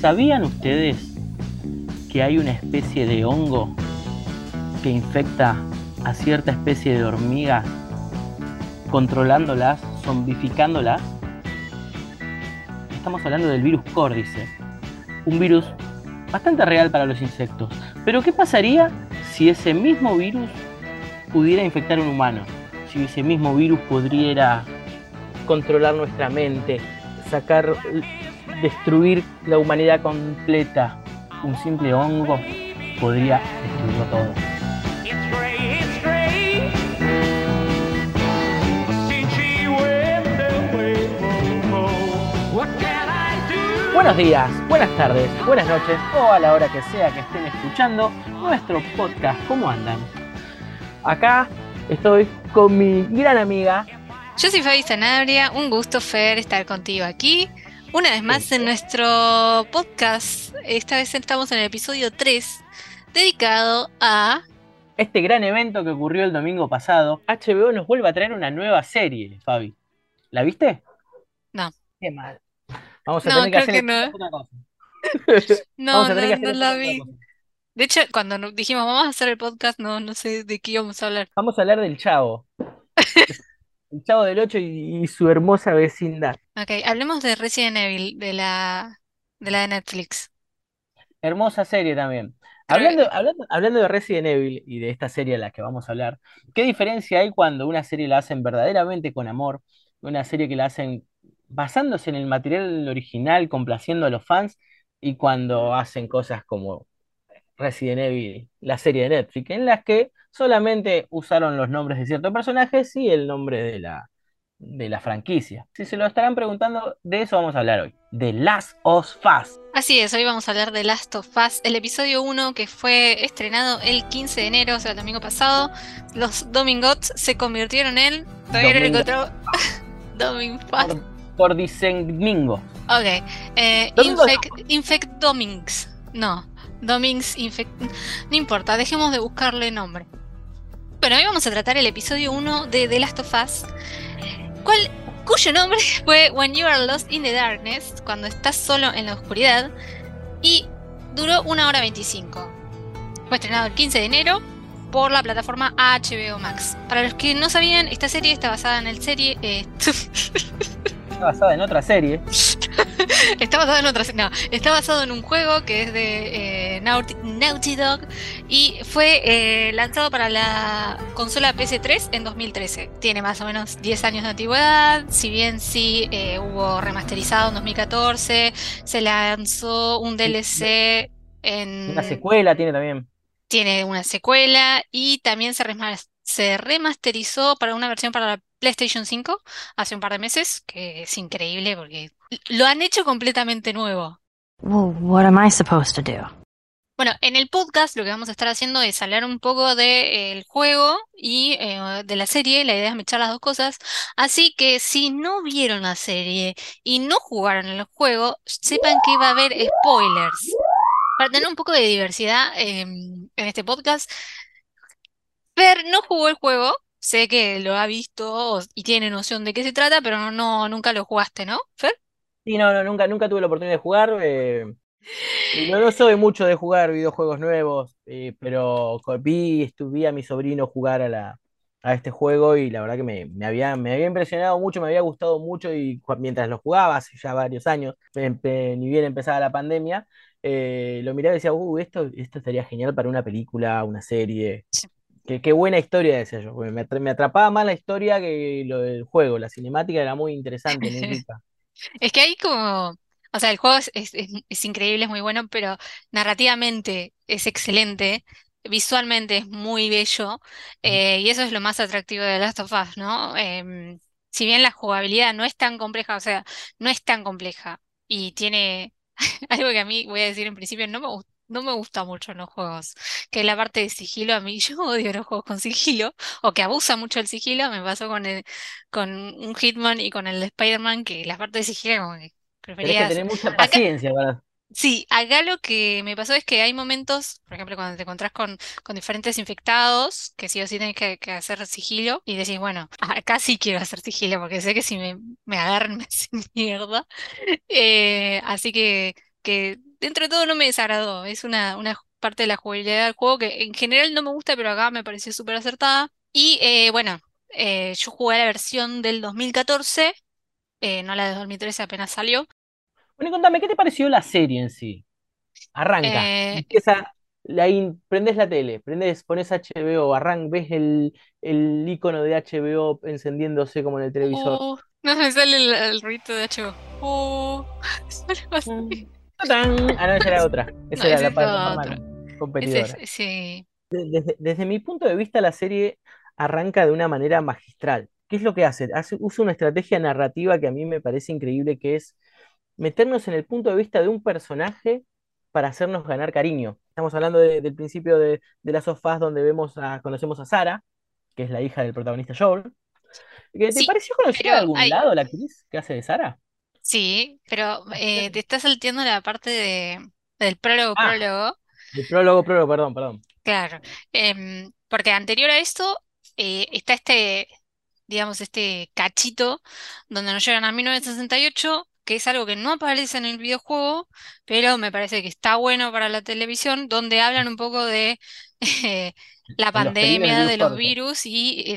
¿Sabían ustedes que hay una especie de hongo que infecta a cierta especie de hormigas, controlándolas, zombificándolas? Estamos hablando del virus Cordyceps, un virus bastante real para los insectos. Pero ¿qué pasaría si ese mismo virus pudiera infectar a un humano? Si ese mismo virus pudiera controlar nuestra mente, sacar, destruir la humanidad completa. Un simple hongo podría destruirlo todo. Buenos días, buenas tardes, buenas noches o a la hora que sea que estén escuchando nuestro podcast. ¿Cómo andan? Acá estoy con mi gran amiga. Yo soy Fabi Sanabria, un gusto, Fer, estar contigo aquí. Una vez más en nuestro podcast, esta vez estamos en el episodio 3, dedicado a... este gran evento que ocurrió el domingo pasado. HBO nos vuelve a traer una nueva serie, Fabi. ¿La viste? No. Qué mal. Vamos a tener que hacer otra cosa. No la vi. De hecho, cuando dijimos vamos a hacer el podcast, no sé de qué íbamos a hablar. Vamos a hablar del Chavo. El Chavo del 8 y su hermosa vecindad. Ok, hablemos de Resident Evil, de la de Netflix. Hermosa serie también. Hablando de Resident Evil y de esta serie a la que vamos a hablar, ¿qué diferencia hay cuando una serie la hacen verdaderamente con amor, una serie que la hacen basándose en el material original, complaciendo a los fans, y cuando hacen cosas como Resident Evil, la serie de Netflix, en las que solamente usaron los nombres de ciertos personajes y el nombre de la franquicia? Si se lo estarán preguntando, de eso vamos a hablar hoy, The Last of Us. Así es, hoy vamos a hablar de The Last of Us, el episodio 1 que fue estrenado el 15 de enero, o sea, el domingo pasado. Los Domingots se convirtieron en... todavía no lo encontró. Domingo. Por Domingo. Ok. Infectdomings. No. Domings Infect... no importa, dejemos de buscarle nombre. Bueno, hoy vamos a tratar el episodio 1 de The Last of Us, cuyo nombre fue When You Are Lost in the Darkness, cuando estás solo en la oscuridad, y duró 1 hora 25. Fue estrenado el 15 de enero por la plataforma HBO Max. Para los que no sabían, esta serie está basada en está basado en un juego que es de Naughty Dog, y fue lanzado para la consola PS3 en 2013. Tiene más o menos 10 años de antigüedad, si bien hubo remasterizado en 2014, se lanzó un DLC en... una secuela tiene también. Tiene una secuela y también se remasterizó para una versión para la PlayStation 5 hace un par de meses, que es increíble porque lo han hecho completamente nuevo. Well, what am I supposed to do? Bueno, en el podcast lo que vamos a estar haciendo es hablar un poco del juego y de la serie. La idea es mechar las dos cosas. Así que si no vieron la serie y no jugaron en el juego, sepan que va a haber spoilers. Para tener un poco de diversidad en este podcast, Fer no jugó el juego. Sé que lo ha visto y tiene noción de qué se trata, pero nunca lo jugaste, ¿no, Fer? Sí, nunca tuve la oportunidad de jugar. No soy mucho de jugar videojuegos nuevos, pero vi a mi sobrino jugar a este juego y la verdad que me había impresionado mucho, me había gustado mucho, y mientras lo jugaba hace ya varios años, ni bien empezaba la pandemia, lo miraba y decía, esto estaría genial para una película, una serie. Sí. Qué buena historia, decía yo. Me atrapaba más la historia que lo del juego. La cinemática era muy interesante, muy rica. Es que hay como... o sea, el juego es increíble, es muy bueno, pero narrativamente es excelente, visualmente es muy bello, y eso es lo más atractivo de Last of Us, ¿no? Si bien la jugabilidad no es tan compleja, o sea, no es tan compleja, y tiene algo que a mí, voy a decir en principio, no me gusta mucho en los juegos, que la parte de sigilo, a mí, yo odio los juegos con sigilo, o que abusa mucho el sigilo. Me pasó con un Hitman y con el de Spider-Man, que la parte de sigilo como que... tenés que tener mucha paciencia, ¿verdad? Sí, acá lo que me pasó es que hay momentos, por ejemplo, cuando te encontrás con diferentes infectados, que sí o sí tenés que hacer sigilo, y decís, bueno, acá sí quiero hacer sigilo, porque sé que si me agarran me hacen mierda. Así que dentro de todo no me desagradó. Es una parte de la jugabilidad del juego que en general no me gusta, pero acá me pareció súper acertada. Y bueno, yo jugué la versión del 2014, no la de 2013, apenas salió. Bueno, y contame, ¿qué te pareció la serie en sí? Arranca, Eh, empieza, prendés la tele, pones HBO, ves el icono de HBO encendiéndose como en el televisor. No me sale el ruido de HBO. Algo así. ¡Tatán! Ah, no, esa era otra. No, Esa era ese la es otro. parte Ese competidora. es, sí. Desde mi punto de vista, la serie arranca de una manera magistral. ¿Qué es lo que hace? Usa una estrategia narrativa que a mí me parece increíble, que es meternos en el punto de vista de un personaje para hacernos ganar cariño. Estamos hablando del principio de Last of Us, donde conocemos a Sara, que es la hija del protagonista Joel. ¿Te Sí, pareció conocer de pero algún lado la actriz que hace de Sara? sí, pero te estás salteando la parte del prólogo, Ah, prólogo. el prólogo, perdón. Claro, porque anterior a esto está digamos, este cachito donde nos llegan a 1968, que es algo que no aparece en el videojuego, pero me parece que está bueno para la televisión, donde hablan un poco de eh, la Los peligros pandemia, del de virus los corto. virus y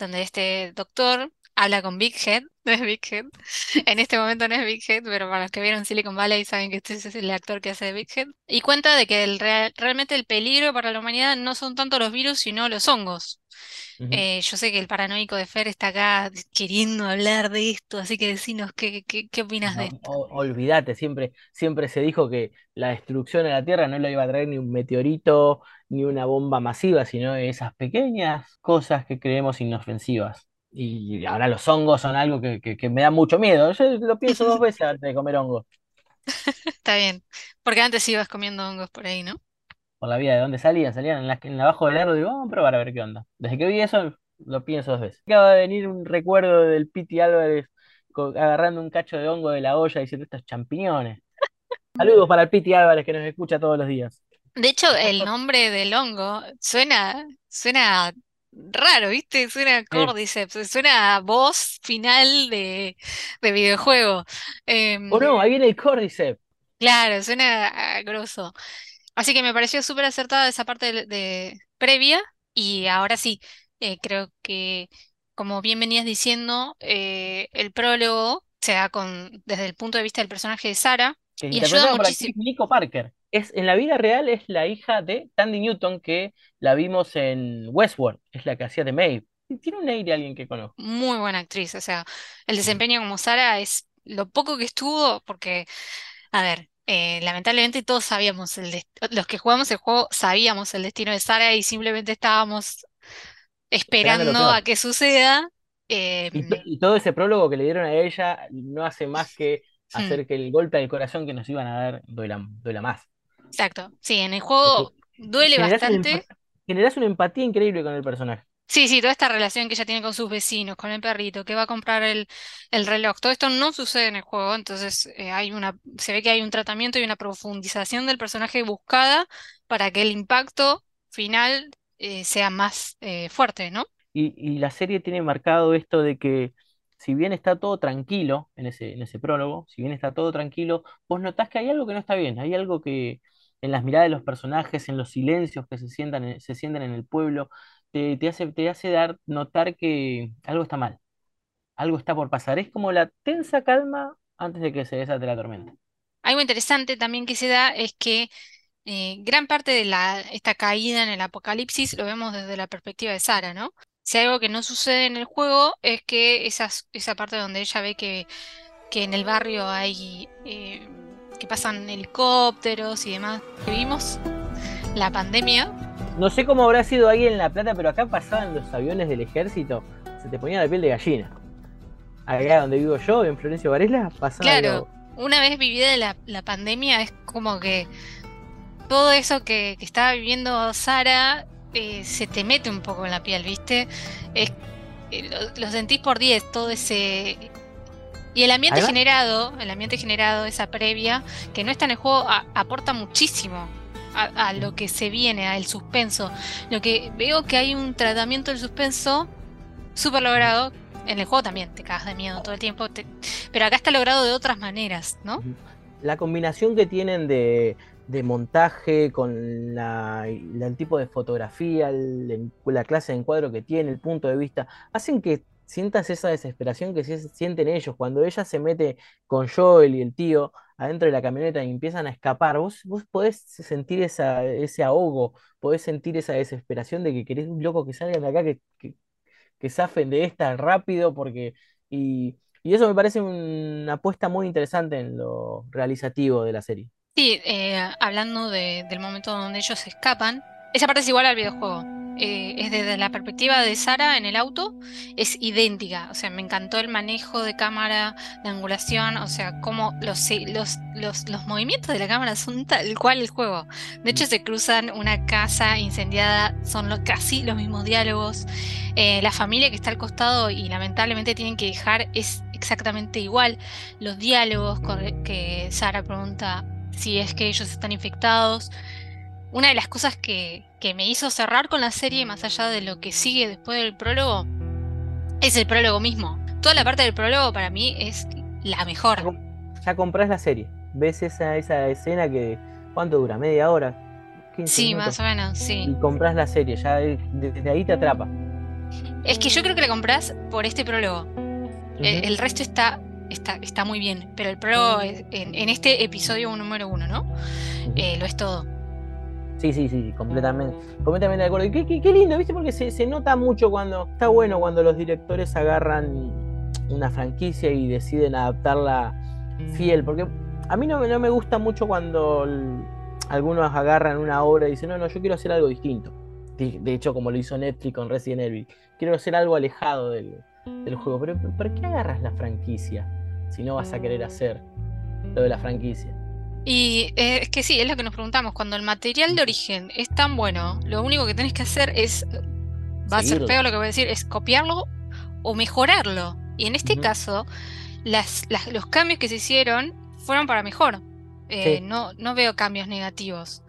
donde este doctor habla con Big Head, no es Big Head, en este momento no es Big Head, pero para los que vieron Silicon Valley saben que este es el actor que hace de Big Head, y cuenta de que realmente el peligro para la humanidad no son tanto los virus, sino los hongos. Ujú. Yo sé que el paranoico de Fer está acá queriendo hablar de esto, así que decinos qué opinas de No, esto. Olvídate, siempre se dijo que la destrucción a la Tierra no la iba a traer ni un meteorito, ni una bomba masiva, sino esas pequeñas cosas que creemos inofensivas. Y ahora los hongos son algo que me da mucho miedo. Yo lo pienso dos veces antes de comer hongos. Está bien, porque antes ibas comiendo hongos por ahí, ¿no? Por la vida, ¿de dónde salían? En la abajo del árbol, digo, vamos a probar a ver qué onda. Desde que vi eso, lo pienso dos veces. Acaba de venir un recuerdo del Piti Álvarez agarrando un cacho de hongo de la olla diciendo estos champiñones. Saludos para el Piti Álvarez que nos escucha todos los días. De hecho, el nombre del hongo suena raro, ¿viste? Suena a Eh, Cordyceps, suena a voz final de videojuego. Oh no, ahí viene el Cordyceps. Claro, suena grosso. Así que me pareció súper acertada esa parte previa. Y ahora sí, creo que, como bien venías diciendo, el prólogo se da desde el punto de vista del personaje de Sara Que es y ayuda interpretada por la muchísimo. actriz Nico Parker. En la vida real es la hija de Tandy Newton, que la vimos en Westworld, es la que hacía de Maeve. Tiene un aire alguien que conozco. Muy buena actriz, o sea, el Mm. desempeño como Sara es lo poco que estuvo, porque, a ver, lamentablemente todos sabíamos, los que jugamos el juego sabíamos el destino de Sara y simplemente estábamos Esperando lo esperando a peor. que suceda. Y, to- em, y todo ese prólogo que le dieron a ella no hace más que hmm, hacer que el golpe al corazón que nos iban a dar duela más. Exacto, sí, en el Porque juego duele generás una, bastante. Generás una empatía increíble con el personaje. Sí, toda esta relación que ella tiene con sus vecinos, con el perrito, que va a comprar el reloj, todo esto no sucede en el juego, entonces se ve que hay un tratamiento y una profundización del personaje buscada para que el impacto final sea más fuerte, ¿no? Y la serie tiene marcado esto de que si bien está todo tranquilo en ese prólogo, si bien está todo tranquilo, vos notás que hay algo que no está bien, hay algo que en las miradas de los personajes, en los silencios que se sientan en el pueblo, te hace notar que algo está mal, algo está por pasar. Es como la tensa calma antes de que se desate la tormenta. Algo interesante también que se da es que gran parte de esta caída en el apocalipsis lo vemos desde la perspectiva de Sara, ¿no? Si hay algo que no sucede en el juego es que esa parte donde ella ve que en el barrio hay que pasan helicópteros y demás, que vimos la pandemia. No sé cómo habrá sido ahí en La Plata, pero acá pasaban los aviones del ejército, se te ponía la piel de gallina. Acá donde vivo yo, en Florencio Varela, pasaba Claro, una vez vivida la pandemia es como que todo eso que estaba viviendo Sara se te mete un poco en la piel, ¿viste? Es, lo sentís por 10, todo ese. Y Además, el ambiente generado, esa previa, que no está en el juego, aporta muchísimo a lo que se viene, al suspenso. Lo que veo que hay un tratamiento del suspenso súper logrado. En el juego también te cagas de miedo todo el tiempo, pero acá está logrado de otras maneras, ¿no? la combinación que tienen de montaje con el tipo de fotografía, la clase de encuadro que tiene, el punto de vista, hacen que sientas esa desesperación que sienten ellos. Cuando ella se mete con Joel y el tío adentro de la camioneta y empiezan a escapar, vos podés sentir ese ahogo, podés sentir esa desesperación de que querés un loco que salgan de acá, que zafen de esta rápido, porque... Y eso me parece una apuesta muy interesante en lo realizativo de la serie. Sí, hablando del momento donde ellos escapan, esa parte es igual al videojuego. Es desde la perspectiva de Sara en el auto, es idéntica. O sea, me encantó el manejo de cámara, la angulación, o sea, cómo los movimientos de la cámara son tal cual el juego. De hecho, se cruzan una casa incendiada, son casi los mismos diálogos. La familia que está al costado y lamentablemente tienen que dejar es exactamente igual. Los diálogos que Sara pregunta si es que ellos están infectados. Una de las cosas que me hizo cerrar con la serie, más allá de lo que sigue después del prólogo, es el prólogo mismo. Toda la parte del prólogo para mí es la mejor. Ya comprás la serie. ¿Ves esa escena que... ¿Cuánto dura? ¿Media hora? 15 sí, minutos, más o menos, sí. Y comprás la serie, ya desde ahí te atrapa. Es que yo creo que la comprás por este prólogo. Uh-huh. El resto está muy bien, pero el prólogo es, en este episodio número 1, ¿no? Uh-huh. Lo es todo. Sí, completamente de acuerdo. Y qué lindo, ¿viste? Porque se nota mucho cuando... Está bueno cuando los directores agarran una franquicia y deciden adaptarla fiel. Porque a mí no me gusta mucho cuando algunos agarran una obra y dicen, no, yo quiero hacer algo distinto. De hecho, como lo hizo Netflix con Resident Evil. Quiero hacer algo alejado del juego. Pero ¿por qué agarras la franquicia si no vas a querer hacer lo de la franquicia? Y es que sí, es lo que nos preguntamos. Cuando el material de origen es tan bueno, lo único que tenés que hacer es... Va Seguirlo. A ser feo lo que voy a decir, es copiarlo o mejorarlo. Y en este caso, los cambios que se hicieron fueron para mejor. Sí. No veo cambios negativos.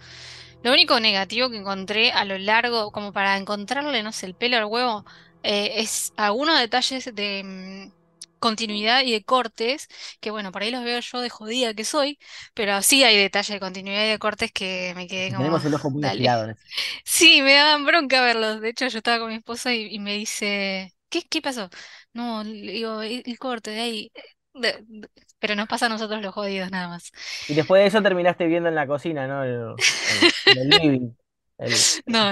Lo único negativo que encontré a lo largo, como para encontrarle, no sé, el pelo al huevo, es algunos detalles de... continuidad y de cortes, que bueno, por ahí los veo yo de jodida que soy, pero sí hay detalles de continuidad y de cortes que me quedé como... Tenemos el ojo muy afilado, ¿no? Sí, me daban bronca verlos. De hecho, yo estaba con mi esposa y me dice, ¿qué pasó? No, digo, el corte de ahí... Pero nos pasa a nosotros los jodidos nada más. Y después de eso terminaste viendo en la cocina, ¿no? El living. No.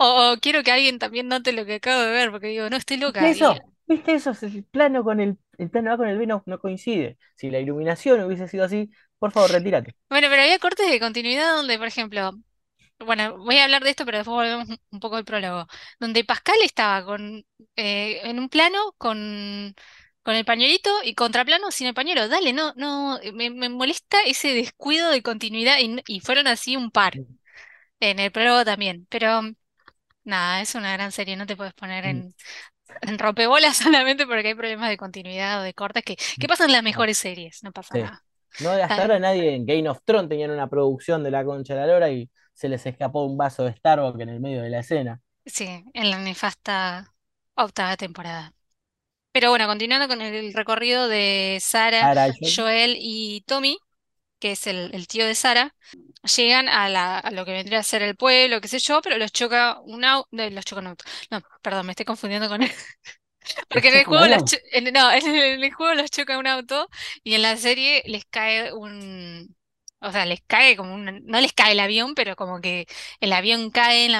O quiero que alguien también note lo que acabo de ver, porque digo, no, estoy loca. ¿Viste eso? El plano con el plano A con el B no coincide. Si la iluminación hubiese sido así, por favor, retírate. Bueno, pero había cortes de continuidad donde, por ejemplo, bueno, voy a hablar de esto, pero después volvemos un poco al prólogo, donde Pascal estaba en un plano con el pañuelito y contraplano sin el pañuelo. Dale, no, me molesta ese descuido de continuidad y fueron así un par. En el prólogo también, pero... Nada, es una gran serie, no te puedes poner en rompebolas solamente porque hay problemas de continuidad o de cortes que pasan en las mejores series, no pasa nada. No, hasta ahora nadie en Game of Thrones tenían una producción de la concha de la lora y se les escapó un vaso de Starbucks en el medio de la escena. Sí, en la nefasta octava temporada. Pero bueno, continuando con el recorrido de Sara, Joel y Tommy, que es el tío de Sara, llegan a lo que vendría a ser el pueblo, qué sé yo, pero los choca un auto, me estoy confundiendo con él. Porque en el juego los choca un auto y en la serie les cae no les cae el avión, pero como que el avión cae en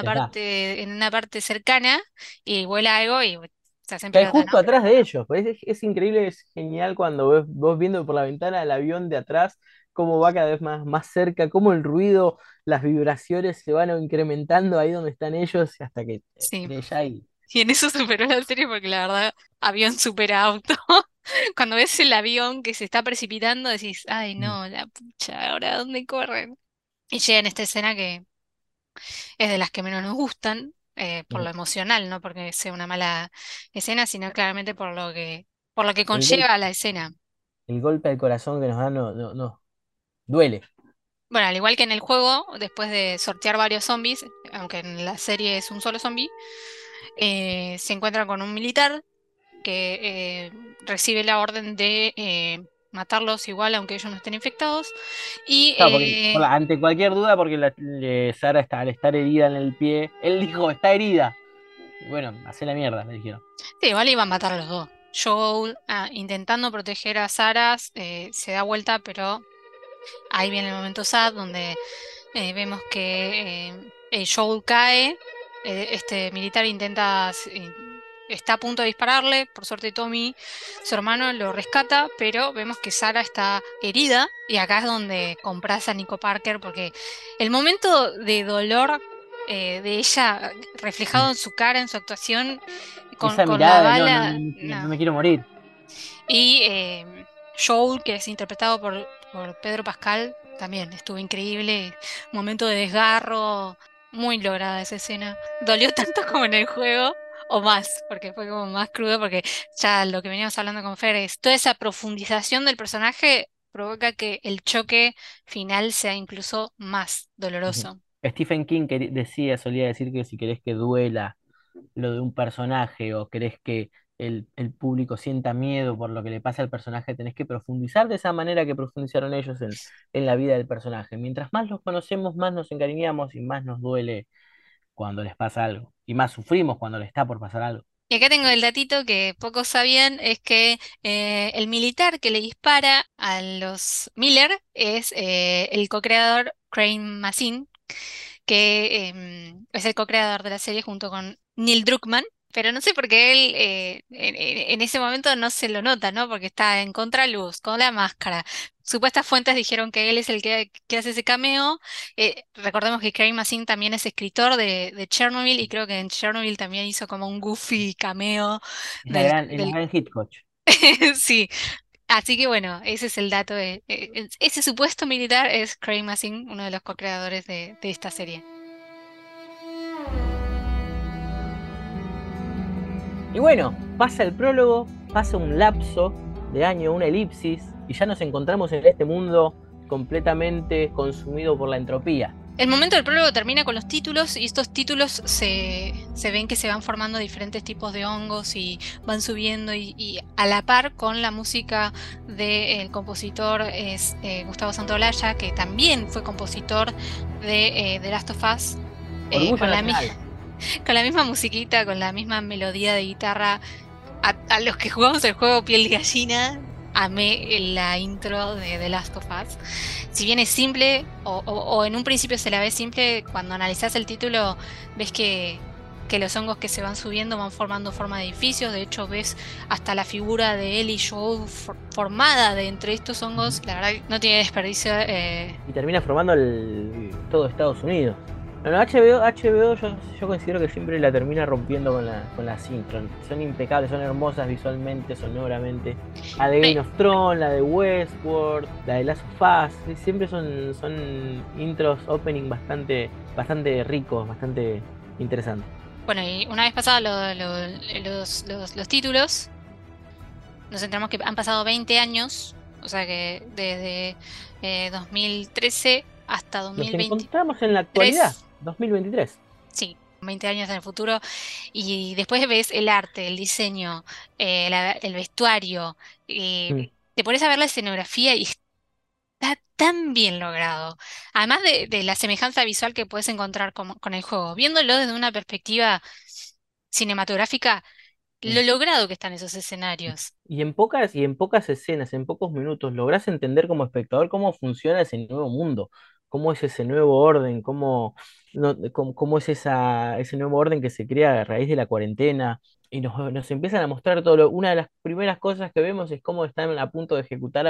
una parte cercana y vuela algo y se hacen pelota, justo atrás de ellos. Es increíble, es genial cuando vos viendo por la ventana el avión de atrás, cómo va cada vez más cerca, cómo el ruido, las vibraciones se van incrementando ahí donde están ellos hasta que ya ahí. Y en eso superó la serie porque la verdad, avión supera auto. Cuando ves el avión que se está precipitando decís, ay no, la pucha, ¿ahora dónde corren? Y llegan a esta escena que es de las que menos nos gustan, por lo emocional, no porque sea una mala escena, sino claramente por lo que conlleva la escena. El golpe al corazón que nos da no. Duele. Bueno, al igual que en el juego, después de sortear varios zombies, aunque en la serie es un solo zombie, se encuentran con un militar que recibe la orden de matarlos igual aunque ellos no estén infectados. Y no, porque, ante cualquier duda, porque Sara está, al estar herida en el pie, él dijo, está herida. Y bueno, hacé la mierda, me dijeron. Sí, igual iban a matar a los dos. Joel, intentando proteger a Sara, se da vuelta, pero ahí viene el momento sad, donde vemos que Joel cae, este militar intenta... está a punto de dispararle, por suerte Tommy, su hermano, lo rescata, pero vemos que Sara está herida, y acá es donde compras a Nico Parker, porque el momento de dolor de ella, reflejado en su cara, en su actuación, con mirada, la bala... No me quiero morir. Y Joel, que es interpretado por Pedro Pascal, también estuvo increíble, momento de desgarro, muy lograda esa escena. Dolió tanto como en el juego, o más, porque fue como más crudo, porque ya lo que veníamos hablando con Fer es toda esa profundización del personaje provoca que el choque final sea incluso más doloroso. Stephen King solía decir que si querés que duela lo de un personaje o querés que el público sienta miedo por lo que le pasa al personaje, tenés que profundizar de esa manera que profundizaron ellos en la vida del personaje. Mientras más los conocemos, más nos encariñamos y más nos duele cuando les pasa algo, y más sufrimos cuando les está por pasar algo. Y acá tengo el datito que pocos sabían, es que el militar que le dispara a los Miller es el co-creador Craig Mazin, que es el co-creador de la serie junto con Neil Druckmann, pero no sé por qué él en ese momento no se lo nota, ¿no? Porque está en contraluz, con la máscara. Supuestas fuentes dijeron que él es el que hace ese cameo. Recordemos que Craig Mazin también es escritor de Chernobyl, y creo que en Chernobyl también hizo como un goofy cameo. El gran Hitchcock. Sí. Así que bueno, ese es el dato. Ese supuesto militar es Craig Mazin, uno de los co-creadores de esta serie. Y bueno, pasa el prólogo, pasa un lapso de año, una elipsis, y ya nos encontramos en este mundo completamente consumido por la entropía. El momento del prólogo termina con los títulos, y estos títulos se ven que se van formando diferentes tipos de hongos y van subiendo, y a la par con la música del compositor es Gustavo Santolalla, que también fue compositor de The Last of Us, con la misma musiquita, con la misma melodía de guitarra. A los que jugamos el juego piel de gallina, amé la intro de The Last of Us. Si bien es simple, o en un principio se la ve simple, cuando analizás el título ves que los hongos que se van subiendo van formando forma de edificios. De hecho ves hasta la figura de él y Joe formada de entre estos hongos. La verdad no tiene desperdicio. Y termina formando todo Estados Unidos. No, HBO yo considero que siempre la termina rompiendo con las intros. Son impecables, son hermosas visualmente, sonoramente. La de Game of Thrones, la de Westworld, la de Last of Us, siempre son intros, opening bastante ricos, bastante interesantes. Bueno, y una vez pasados los títulos, nos enteramos que han pasado 20 años, o sea que desde 2013 hasta 2020. Nos encontramos en la actualidad. 2023. Sí, 20 años en el futuro, y después ves el arte, el diseño, el vestuario, te pones a ver la escenografía y está tan bien logrado. Además de la semejanza visual que puedes encontrar con el juego, viéndolo desde una perspectiva cinematográfica, lo logrado que están esos escenarios. Y en pocas escenas, en pocos minutos, lográs entender como espectador cómo funciona ese nuevo mundo. Cómo es ese nuevo orden, cómo es ese nuevo orden que se crea a raíz de la cuarentena, y nos empiezan a mostrar todo. Una de las primeras cosas que vemos es cómo están a punto de ejecutar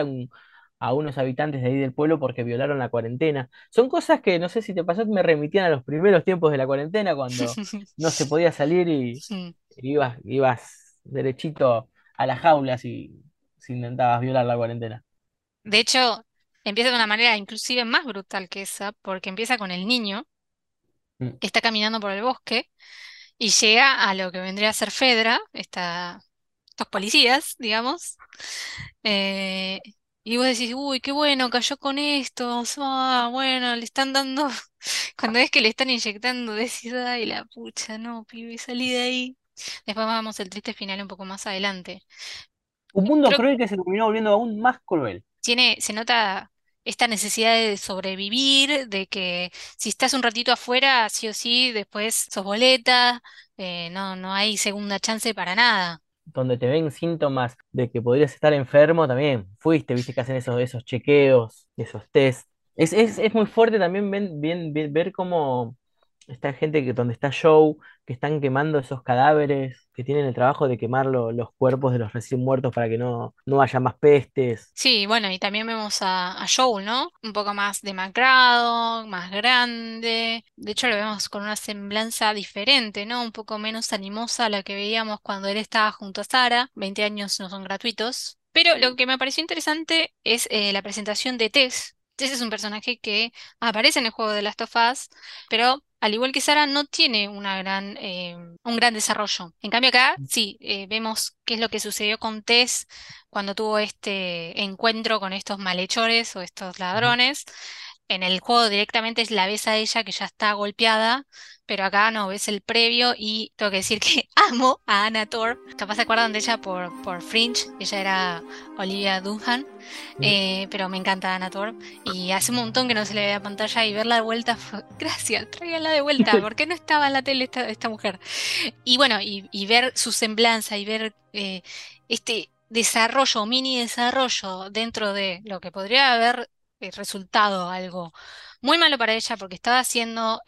a unos habitantes de ahí del pueblo porque violaron la cuarentena. Son cosas que, no sé si te pasó, me remitían a los primeros tiempos de la cuarentena, cuando no se podía salir y ibas derechito a las jaulas y si intentabas violar la cuarentena. De hecho, empieza de una manera inclusive más brutal que esa, porque empieza con el niño que está caminando por el bosque y llega a lo que vendría a ser Fedra, estos policías, digamos, y vos decís, uy, qué bueno, cayó con esto, bueno, le están dando, cuando ves que le están inyectando, decís, ay, la pucha, no, pibe, salí de ahí. Después vamos al triste final un poco más adelante. Un mundo Creo cruel que se terminó volviendo aún más cruel. Se nota esta necesidad de sobrevivir, de que si estás un ratito afuera, sí o sí, después sos boleta, no hay segunda chance para nada. Donde te ven síntomas de que podrías estar enfermo, también fuiste, viste que hacen esos chequeos, esos test. Es muy fuerte también ver cómo está gente donde está Joe, que están quemando esos cadáveres, que tienen el trabajo de quemar los cuerpos de los recién muertos para que no haya más pestes. Sí, bueno, y también vemos a Joel, ¿no? Un poco más demacrado, más grande. De hecho, lo vemos con una semblanza diferente, ¿no? Un poco menos animosa a la que veíamos cuando él estaba junto a Sara. 20 años no son gratuitos. Pero lo que me pareció interesante es la presentación de Tess. Tess es un personaje que aparece en el juego de The Last of Us, pero al igual que Sara, no tiene un gran desarrollo. En cambio acá, sí, vemos qué es lo que sucedió con Tess cuando tuvo este encuentro con estos malhechores o estos ladrones. En el juego directamente la ves a ella que ya está golpeada, pero acá no, ves el previo y tengo que decir que amo a Anna Thorpe. Capaz se acuerdan de ella por Fringe, ella era Olivia Dunham, pero me encanta Anna Thorpe y hace un montón que no se le veía pantalla y verla de vuelta fue, gracias, tráiganla de vuelta, ¿por qué no estaba en la tele esta mujer? Y bueno, y ver su semblanza y ver este desarrollo, mini desarrollo dentro de lo que podría haber resultado algo muy malo para ella porque estaba siendo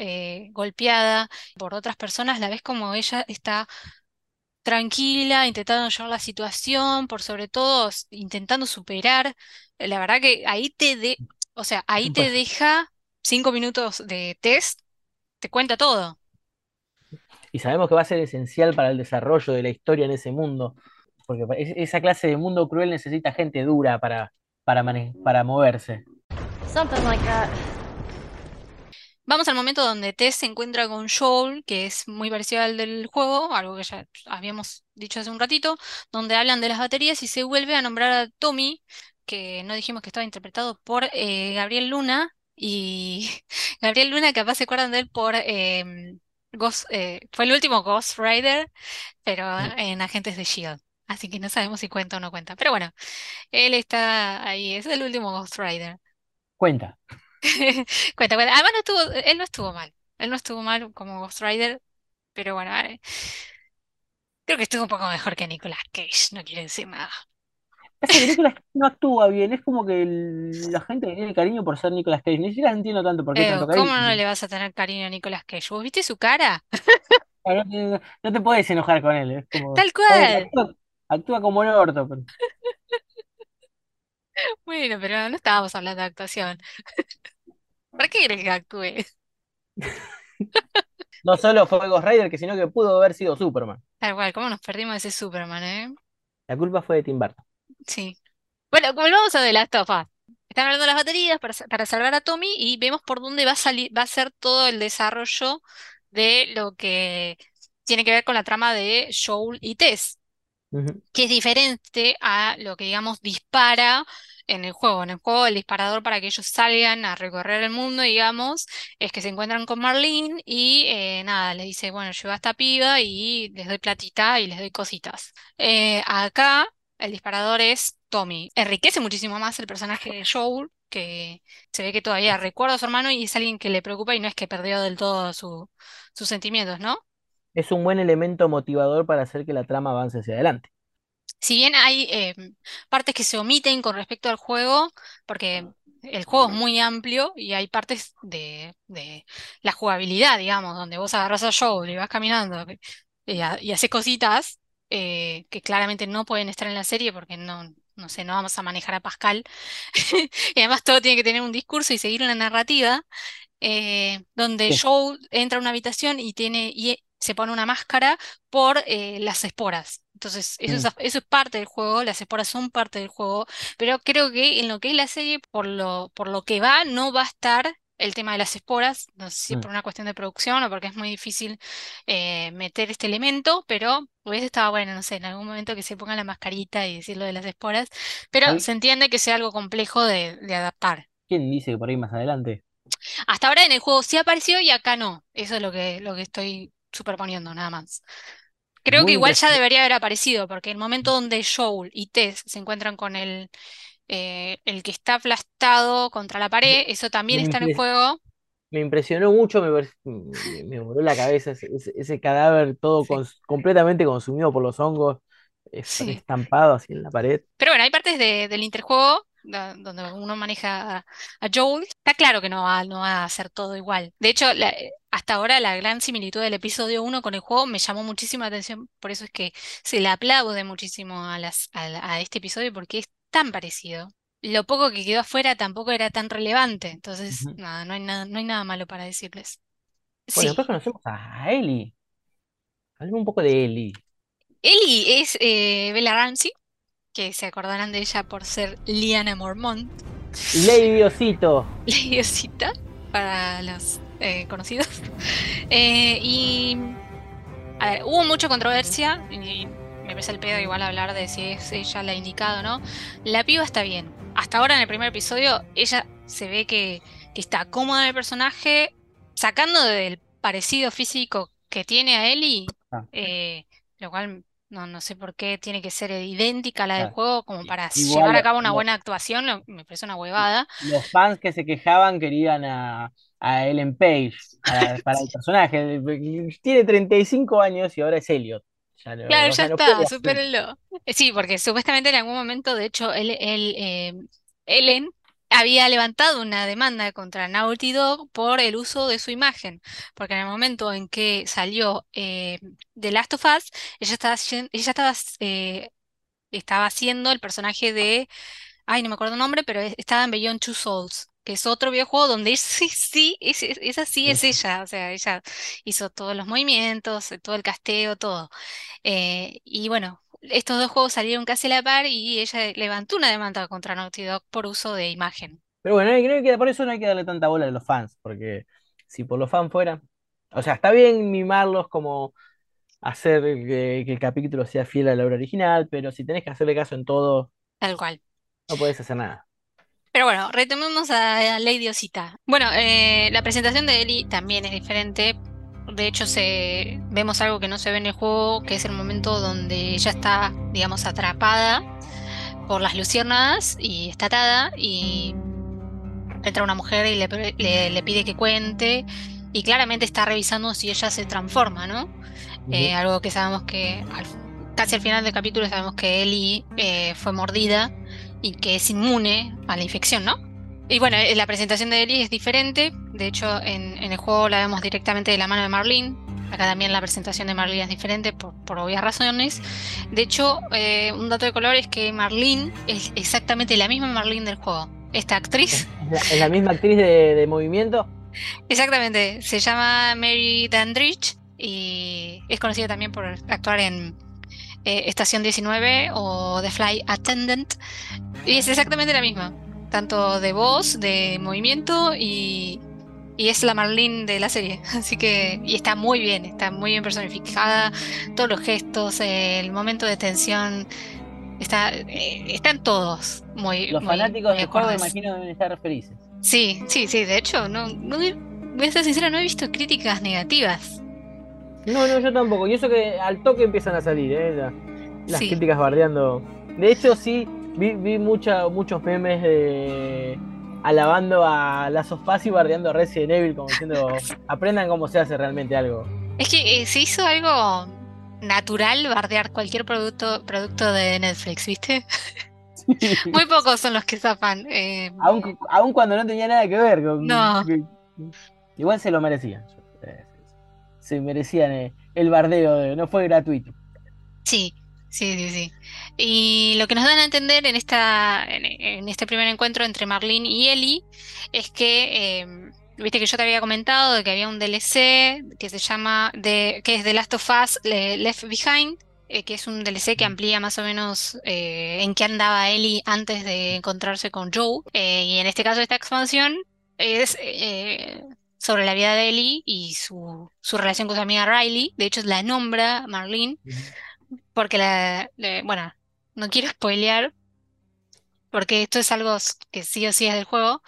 golpeada por otras personas, la ves como ella está tranquila, intentando llevar la situación, por sobre todo intentando superar. La verdad que ahí te deja 5 minutos de test, te cuenta todo. Y sabemos que va a ser esencial para el desarrollo de la historia en ese mundo, porque esa clase de mundo cruel necesita gente dura para moverse. Something like that. Vamos al momento donde Tess se encuentra con Joel, que es muy parecido al del juego, algo que ya habíamos dicho hace un ratito, donde hablan de las baterías y se vuelve a nombrar a Tommy, que no dijimos que estaba interpretado por Gabriel Luna, y Gabriel Luna capaz se acuerdan de él por fue el último Ghost Rider, pero en Agentes de S.H.I.E.L.D. Así que no sabemos si cuenta o no cuenta. Pero bueno, él está ahí, es el último Ghost Rider. Cuenta. Además él no estuvo mal como Ghost Rider, pero bueno, creo que estuvo un poco mejor que Nicolas Cage, no quiero decir nada. Es que Nicolas Cage no actúa bien, es como que la gente le tiene cariño por ser Nicolas Cage, ni siquiera entiendo tanto por qué tanto cariño. ¿Cómo no le vas a tener cariño a Nicolas Cage? ¿Vos viste su cara? No te podés enojar con él, es como, tal cual. Actúa como el orto. Pero... Bueno, pero no estábamos hablando de actuación. ¿Para qué crees que actúe? No solo fue Ghost Rider, sino que pudo haber sido Superman. Tal cual, ¿cómo nos perdimos de ese Superman, La culpa fue de Tim Burton. Sí. Bueno, volvamos a The Last of Us. Están hablando de las baterías para salvar a Tommy y vemos por dónde va a ser todo el desarrollo de lo que tiene que ver con la trama de Joel y Tess, que es diferente a lo que, digamos, dispara en el juego. En el juego el disparador para que ellos salgan a recorrer el mundo, digamos, es que se encuentran con Marlene y nada, les dice, bueno, llevo a esta piba y les doy platita y les doy cositas. Acá el disparador es Tommy. Enriquece muchísimo más el personaje de Joel, que se ve que todavía recuerda a su hermano y es alguien que le preocupa y no es que perdió del todo sus sentimientos, ¿no? Es un buen elemento motivador para hacer que la trama avance hacia adelante. Si bien hay partes que se omiten con respecto al juego, porque el juego es muy amplio y hay partes de la jugabilidad, digamos, donde vos agarrás a Joel y vas caminando y haces cositas que claramente no pueden estar en la serie porque no sé, no vamos a manejar a Pascal. Y además todo tiene que tener un discurso y seguir una narrativa, donde sí. Joel entra a una habitación y se pone una máscara por las esporas. Entonces, eso es parte del juego, las esporas son parte del juego, pero creo que en lo que es la serie, por lo que va, no va a estar el tema de las esporas, no sé si por una cuestión de producción o porque es muy difícil meter este elemento, pero hubiese estado bueno, no sé, en algún momento que se ponga la mascarita y decir lo de las esporas, pero se entiende que sea algo complejo de adaptar. ¿Quién dice que por ahí más adelante? Hasta ahora en el juego sí apareció y acá no, eso es lo que estoy superponiendo, nada más. Creo que Muy igual ya des- debería haber aparecido, porque el momento donde Joel y Tess se encuentran con el que está aplastado contra la pared, eso también me, está en impre- juego. me impresionó mucho, me voló la cabeza ese cadáver todo Sí, completamente consumido por los hongos, sí. estampado así en la pared. Pero bueno, hay partes del interjuego donde uno maneja a Joel. Está claro que no va a ser todo igual. De hecho, hasta ahora la gran similitud del episodio 1 con el juego me llamó muchísima atención. Por eso es que se le aplaude muchísimo a este episodio porque es tan parecido. Lo poco que quedó afuera tampoco era tan relevante. Entonces, Ujú. nada, no hay nada malo para decirles. Bueno, Sí. después conocemos a Ellie. Hablemos un poco de Ellie. Ellie es Bella Ramsey, que se acordarán de ella por ser Liana Mormont, Lady Osito. la idiosita para los conocidos. Y a ver, hubo mucha controversia y me pesa el pedo igual hablar de si es ella la indicada o no. La piba está bien. Hasta ahora en el primer episodio ella se ve que está cómoda en el personaje, sacando del parecido físico que tiene a Ellie, Ah, eh, lo cual no sé por qué tiene que ser idéntica a la del claro. juego como para Igual llevar a cabo una buena actuación, me parece una huevada. los fans que se quejaban querían a Ellen Page para el personaje. Tiene 35 años y ahora es Elliot. Ya no, Claro, o ya sea, no puede está, hacer. supérenlo. Sí, porque supuestamente en algún momento, de hecho, Ellen había levantado una demanda contra Naughty Dog por el uso de su imagen, porque en el momento en que salió The Last of Us, ella estaba haciendo el personaje de, ay, no me acuerdo el nombre, pero estaba en Beyond Two Souls, que es otro videojuego donde esa sí es ella, o sea, ella hizo todos los movimientos, todo el casteo, todo. Y bueno, estos dos juegos salieron casi a la par y ella levantó una demanda contra Naughty Dog por uso de imagen. Pero bueno, por eso no hay que darle tanta bola a los fans, porque si por los fans fuera. O sea, está bien mimarlos como hacer que el capítulo sea fiel a la obra original, pero si tenés que hacerle caso en todo, Tal cual. no podés hacer nada. Pero bueno, retomemos a Lady Osita. Bueno, la presentación de Ellie también es diferente. De hecho, vemos algo que no se ve en el juego, que es el momento donde ella está, digamos, atrapada por las luciérnagas y está atada y entra una mujer y le pide que cuente y claramente está revisando si ella se transforma, ¿no? Ujú. Algo que sabemos que casi al final del capítulo sabemos que Ellie fue mordida y que es inmune a la infección, ¿no? Y bueno, la presentación de Ellie es diferente, de hecho en el juego la vemos directamente de la mano de Marlene, acá también la presentación de Marlene es diferente por obvias razones. De hecho, un dato de color es que Marlene es exactamente la misma Marlene del juego, esta actriz. Es la misma actriz de movimiento. Exactamente, se llama Mary Dandridge y es conocida también por actuar en Estación 19 o The Flight Attendant. Y es exactamente la misma, tanto de voz, de movimiento y es la Marlene de la serie. Así que, y está muy bien personificada, todos los gestos, el momento de tensión, están todos muy, Los muy, fanáticos muy del juego, acordes. imagino, deben estar felices. Sí, de hecho, voy a ser sincera, no he visto críticas negativas. No, yo tampoco. Y eso que al toque empiezan a salir, las Sí, críticas bardeando. De hecho, sí, vi muchos memes alabando a Last of Us y bardeando a Resident Evil, como diciendo, aprendan cómo se hace realmente algo. es que se hizo algo natural bardear cualquier producto de Netflix, ¿viste? Muy pocos son los que zapan. Aun cuando no tenía nada que ver No, igual se lo merecían. Se merecían el bardeo, no fue gratuito. sí, sí. Y lo que nos dan a entender en este primer encuentro entre Marlene y Ellie es que, viste que yo te había comentado de que había un DLC que se llama, que es The Last of Us Left Behind, que es un DLC que amplía más o menos en qué andaba Ellie antes de encontrarse con Joe. Y en este caso esta expansión es sobre la vida de Ellie y su relación con su amiga Riley. De hecho la nombra Marlene Ujú. porque bueno, no quiero spoilear porque esto es algo que sí o sí es del juego,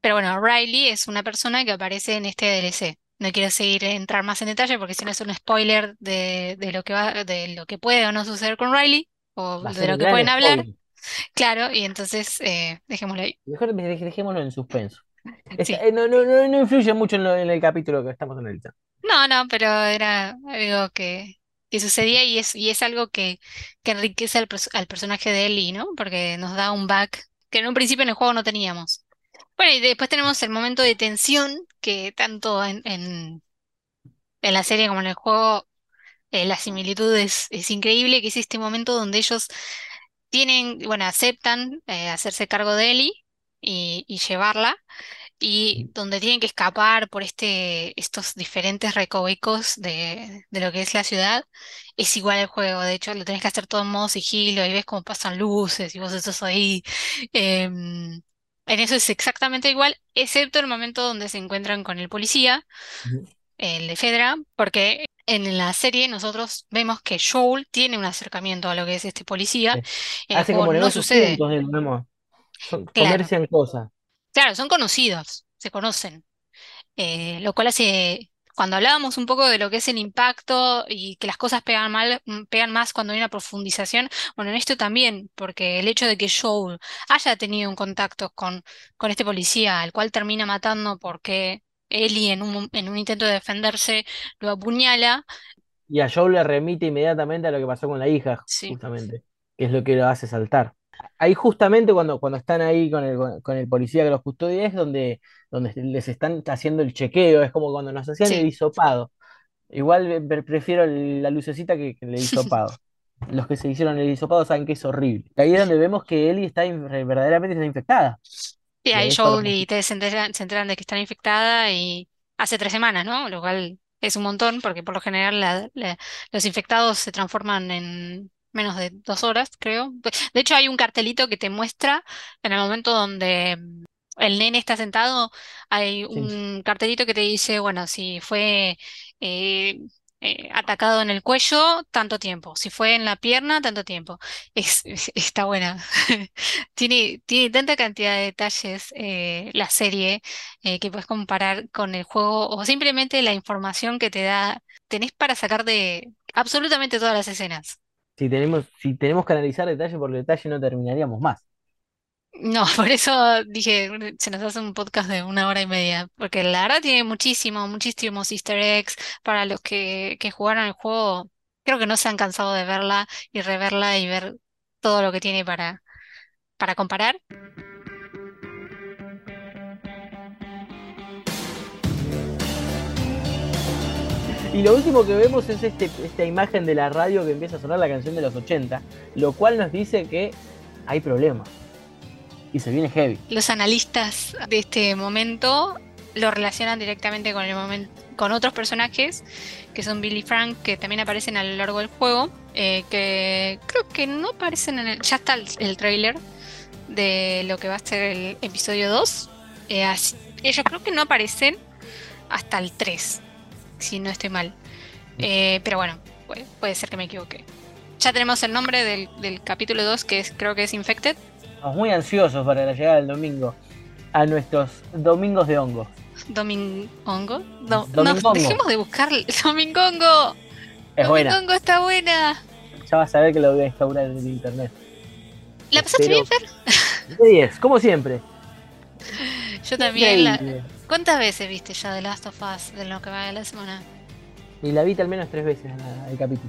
pero bueno, Riley es una persona que aparece en este DLC. No quiero entrar más en detalle porque si no es un spoiler de lo que puede o no suceder con Riley o Va a de ser lo que gran pueden hablar. spoiler. Claro, y entonces dejémoslo ahí. Mejor dejémoslo en suspenso. Sí. No influye mucho en el capítulo que estamos analizando. No, pero era algo que sucedía y es algo que enriquece al personaje de Ellie, ¿no? Porque nos da un back que en un principio en el juego no teníamos. Bueno, y después tenemos el momento de tensión que tanto en la serie como en el juego la similitud es increíble, que es este momento donde ellos aceptan hacerse cargo de Ellie y llevarla, y donde tienen que escapar por estos diferentes recovecos de lo que es la ciudad. Es igual el juego, de hecho lo tenés que hacer todo en modo sigilo, y ves cómo pasan luces y vos estás ahí. En eso es exactamente igual, excepto el momento donde se encuentran con el policía, el de Fedra, porque en la serie nosotros vemos que Joel tiene un acercamiento a lo que es este policía. Sí. En el Hace juego como no negocios sucede. Juntos, digamos. Claro. Comercian cosas. Claro, son conocidos, se conocen. Lo cual hace, cuando hablábamos un poco de lo que es el impacto y que las cosas pegan más cuando hay una profundización, bueno, en esto también, porque el hecho de que Joel haya tenido un contacto con este policía, al cual termina matando porque Ellie en un intento de defenderse lo apuñala. Y a Joel le remite inmediatamente a lo que pasó con la hija, sí, justamente, que es lo que lo hace saltar. Ahí justamente cuando están ahí con el policía que los custodia es donde les están haciendo el chequeo, es como cuando nos hacían el hisopado. Igual prefiero la lucecita que el hisopado. Los que se hicieron el hisopado saben que es horrible. Ahí es donde vemos que Ellie verdaderamente está infectada. Sí, ahí Joel y Ted se enteran de que está infectada y hace 3 semanas, ¿no? Lo cual es un montón porque por lo general los infectados se transforman en menos de 2 horas, creo. De hecho, hay un cartelito que te muestra en el momento donde el nene está sentado, hay un cartelito que te dice, bueno, si fue atacado en el cuello, tanto tiempo. Si fue en la pierna, tanto tiempo. Está buena. Tiene tanta cantidad de detalles la serie que puedes comparar con el juego o simplemente la información que te da. Tenés para sacar de absolutamente todas las escenas. Si tenemos que analizar detalle por detalle no terminaríamos más. No, por eso dije, se nos hace un podcast de 1 hora y media, porque la verdad tiene muchísimos easter eggs para los que jugaron el juego. Creo que no se han cansado de verla y reverla y ver todo lo que tiene para comparar. Y lo último que vemos es esta imagen de la radio que empieza a sonar la canción de los 80, lo cual nos dice que hay problemas y se viene heavy. Los analistas de este momento lo relacionan directamente con otros personajes, que son Billy Frank, que también aparecen a lo largo del juego, que creo que no aparecen ya está el tráiler de lo que va a ser el episodio 2. Ellos creo que no aparecen hasta el 3. Si no estoy mal. Pero bueno, puede ser que me equivoque. Ya tenemos el nombre del capítulo 2, creo que es Infected. Estamos muy ansiosos para la llegada del domingo. A nuestros domingos de hongo. ¿Domingongo? No, dejemos de buscarle. ¡Domingongo! ¡Domingongo está buena! Ya vas a ver que lo voy a instaurar en el internet. ¿La pasaste bien, Fer? De 10, como siempre. Yo también. ¿Cuántas veces viste ya The Last of Us de lo que va de la semana? Y la vi al menos 3 veces el capítulo.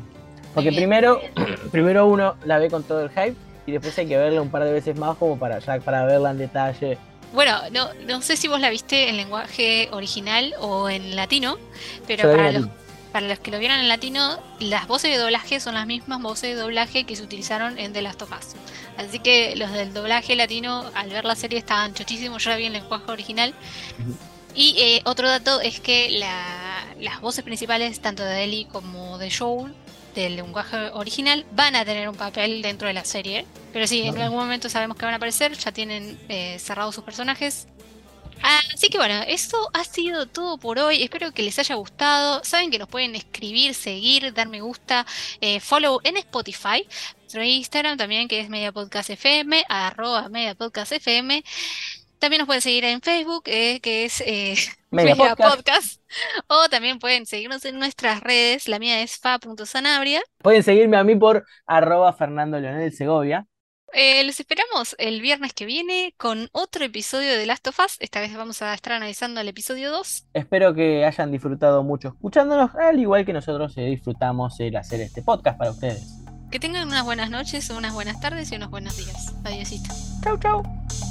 Porque primero uno la ve con todo el hype y después hay que verla un par de veces más como para verla en detalle. Bueno, no sé si vos la viste en lenguaje original o en latino, pero para los que lo vieron en latino, las voces de doblaje son las mismas voces de doblaje que se utilizaron en The Last of Us. Así que los del doblaje latino, al ver la serie, estaban chochísimos. Yo la vi en lenguaje original. Y otro dato es que las voces principales, tanto de Ellie como de Joel, del lenguaje original, van a tener un papel dentro de la serie. Pero sí, en algún momento sabemos que van a aparecer, ya tienen cerrados sus personajes. Así que bueno, eso ha sido todo por hoy. Espero que les haya gustado. Saben que nos pueden escribir, seguir, dar me gusta, follow en Spotify, nuestro Instagram también, que es mediapodcastfm, @mediapodcastfm. También nos pueden seguir en Facebook, que es Media Podcast. O también pueden seguirnos en nuestras redes. La mía es fa.sanabria. Pueden seguirme a mí por @FernandoLeonelSegovia. Los esperamos el viernes que viene con otro episodio de Last of Us. Esta vez vamos a estar analizando el episodio 2. Espero que hayan disfrutado mucho escuchándonos, al igual que nosotros disfrutamos el hacer este podcast para ustedes. Que tengan unas buenas noches, unas buenas tardes y unos buenos días. Adiósito. Chau, chau.